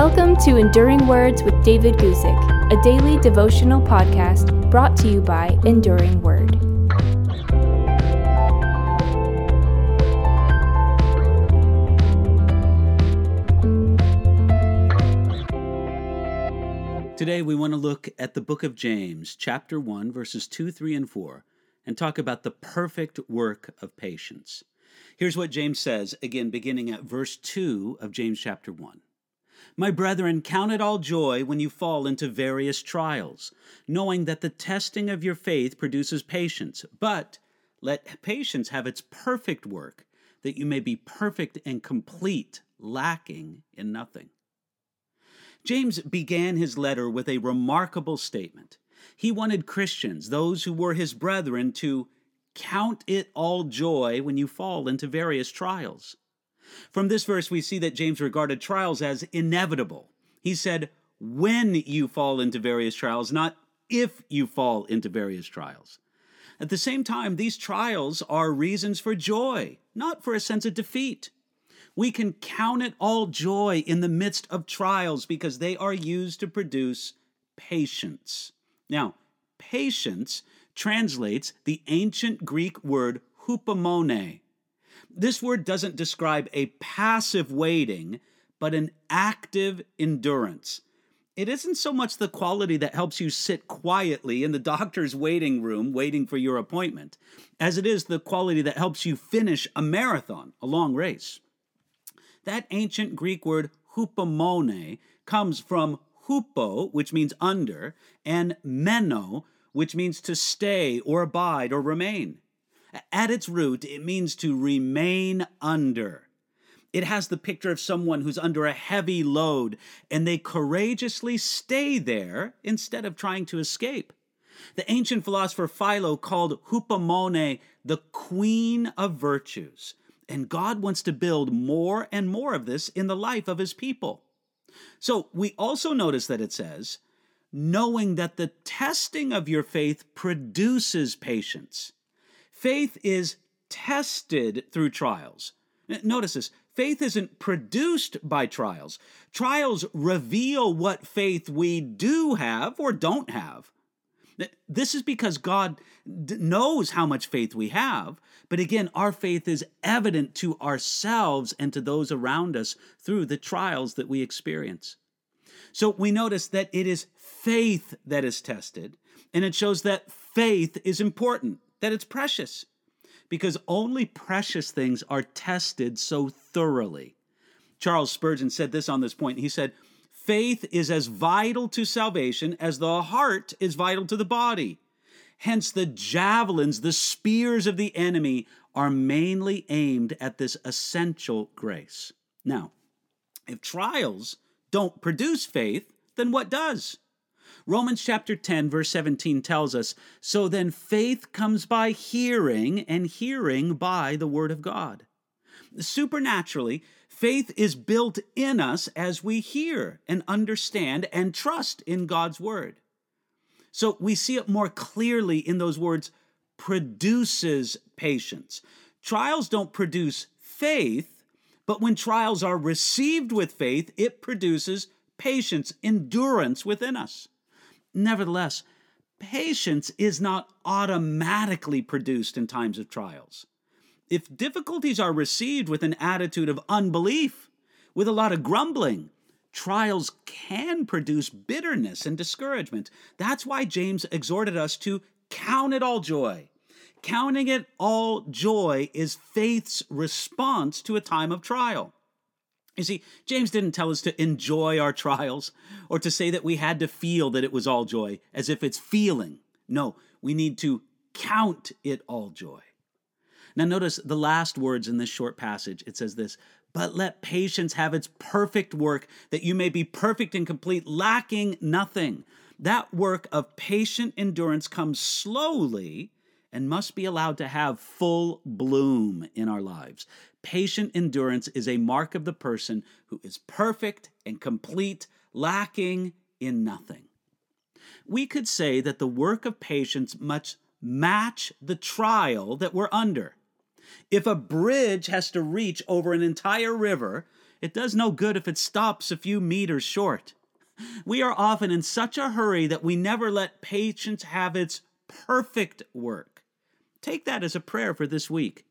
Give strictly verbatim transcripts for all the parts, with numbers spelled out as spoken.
Welcome to Enduring Words with David Guzik, a daily devotional podcast brought to you by Enduring Word. Today we want to look at the book of James, chapter one, verses two, three, and four, and talk about the perfect work of patience. Here's what James says, again beginning at verse two of James chapter one. My brethren, count it all joy when you fall into various trials, knowing that the testing of your faith produces patience. But let patience have its perfect work, that you may be perfect and complete, lacking in nothing. James began his letter with a remarkable statement. He wanted Christians, those who were his brethren, to count it all joy when you fall into various trials. From this verse, we see that James regarded trials as inevitable. He said, when you fall into various trials, not if you fall into various trials. At the same time, these trials are reasons for joy, not for a sense of defeat. We can count it all joy in the midst of trials because they are used to produce patience. Now, patience translates the ancient Greek word hupomone. This word doesn't describe a passive waiting, but an active endurance. It isn't so much the quality that helps you sit quietly in the doctor's waiting room waiting for your appointment, as it is the quality that helps you finish a marathon, a long race. That ancient Greek word hupomone comes from hupo, which means under, and meno, which means to stay or abide or remain. At its root, it means to remain under. It has the picture of someone who's under a heavy load, and they courageously stay there instead of trying to escape. The ancient philosopher Philo called hupomone the queen of virtues, and God wants to build more and more of this in the life of his people. So we also notice that it says, knowing that the testing of your faith produces patience. Faith is tested through trials. Notice this. Faith isn't produced by trials. Trials reveal what faith we do have or don't have. This is because God knows how much faith we have, but again, our faith is evident to ourselves and to those around us through the trials that we experience. So we notice that it is faith that is tested, and it shows that faith is important, that it's precious, because only precious things are tested so thoroughly. Charles Spurgeon said this on this point. He said, faith is as vital to salvation as the heart is vital to the body. Hence the javelins, the spears of the enemy, are mainly aimed at this essential grace. Now, if trials don't produce faith, then what does? Romans chapter ten, verse seventeen tells us, so then faith comes by hearing, and hearing by the word of God. Supernaturally, faith is built in us as we hear and understand and trust in God's word. So we see it more clearly in those words, produces patience. Trials don't produce faith, but when trials are received with faith, it produces patience, endurance within us. Nevertheless, patience is not automatically produced in times of trials. If difficulties are received with an attitude of unbelief, with a lot of grumbling, trials can produce bitterness and discouragement. That's why James exhorted us to count it all joy. Counting it all joy is faith's response to a time of trial. You see, James didn't tell us to enjoy our trials or to say that we had to feel that it was all joy, as if it's feeling. No, we need to count it all joy. Now notice the last words in this short passage. It says this, but let patience have its perfect work, that you may be perfect and complete, lacking nothing. That work of patient endurance comes slowly and must be allowed to have full bloom in our lives. Patient endurance is a mark of the person who is perfect and complete, lacking in nothing. We could say that the work of patience must match the trial that we're under. If a bridge has to reach over an entire river, It does no good if it stops a few meters short. We are often in such a hurry that we never let patience have its perfect work. Take that as a prayer for this week.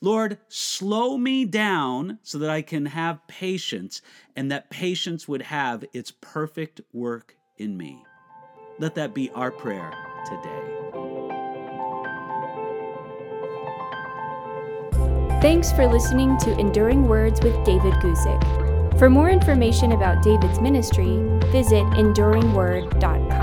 Lord, slow me down so that I can have patience, and that patience would have its perfect work in me. Let that be our prayer today. Thanks for listening to Enduring Words with David Guzik. For more information about David's ministry, visit enduring word dot com.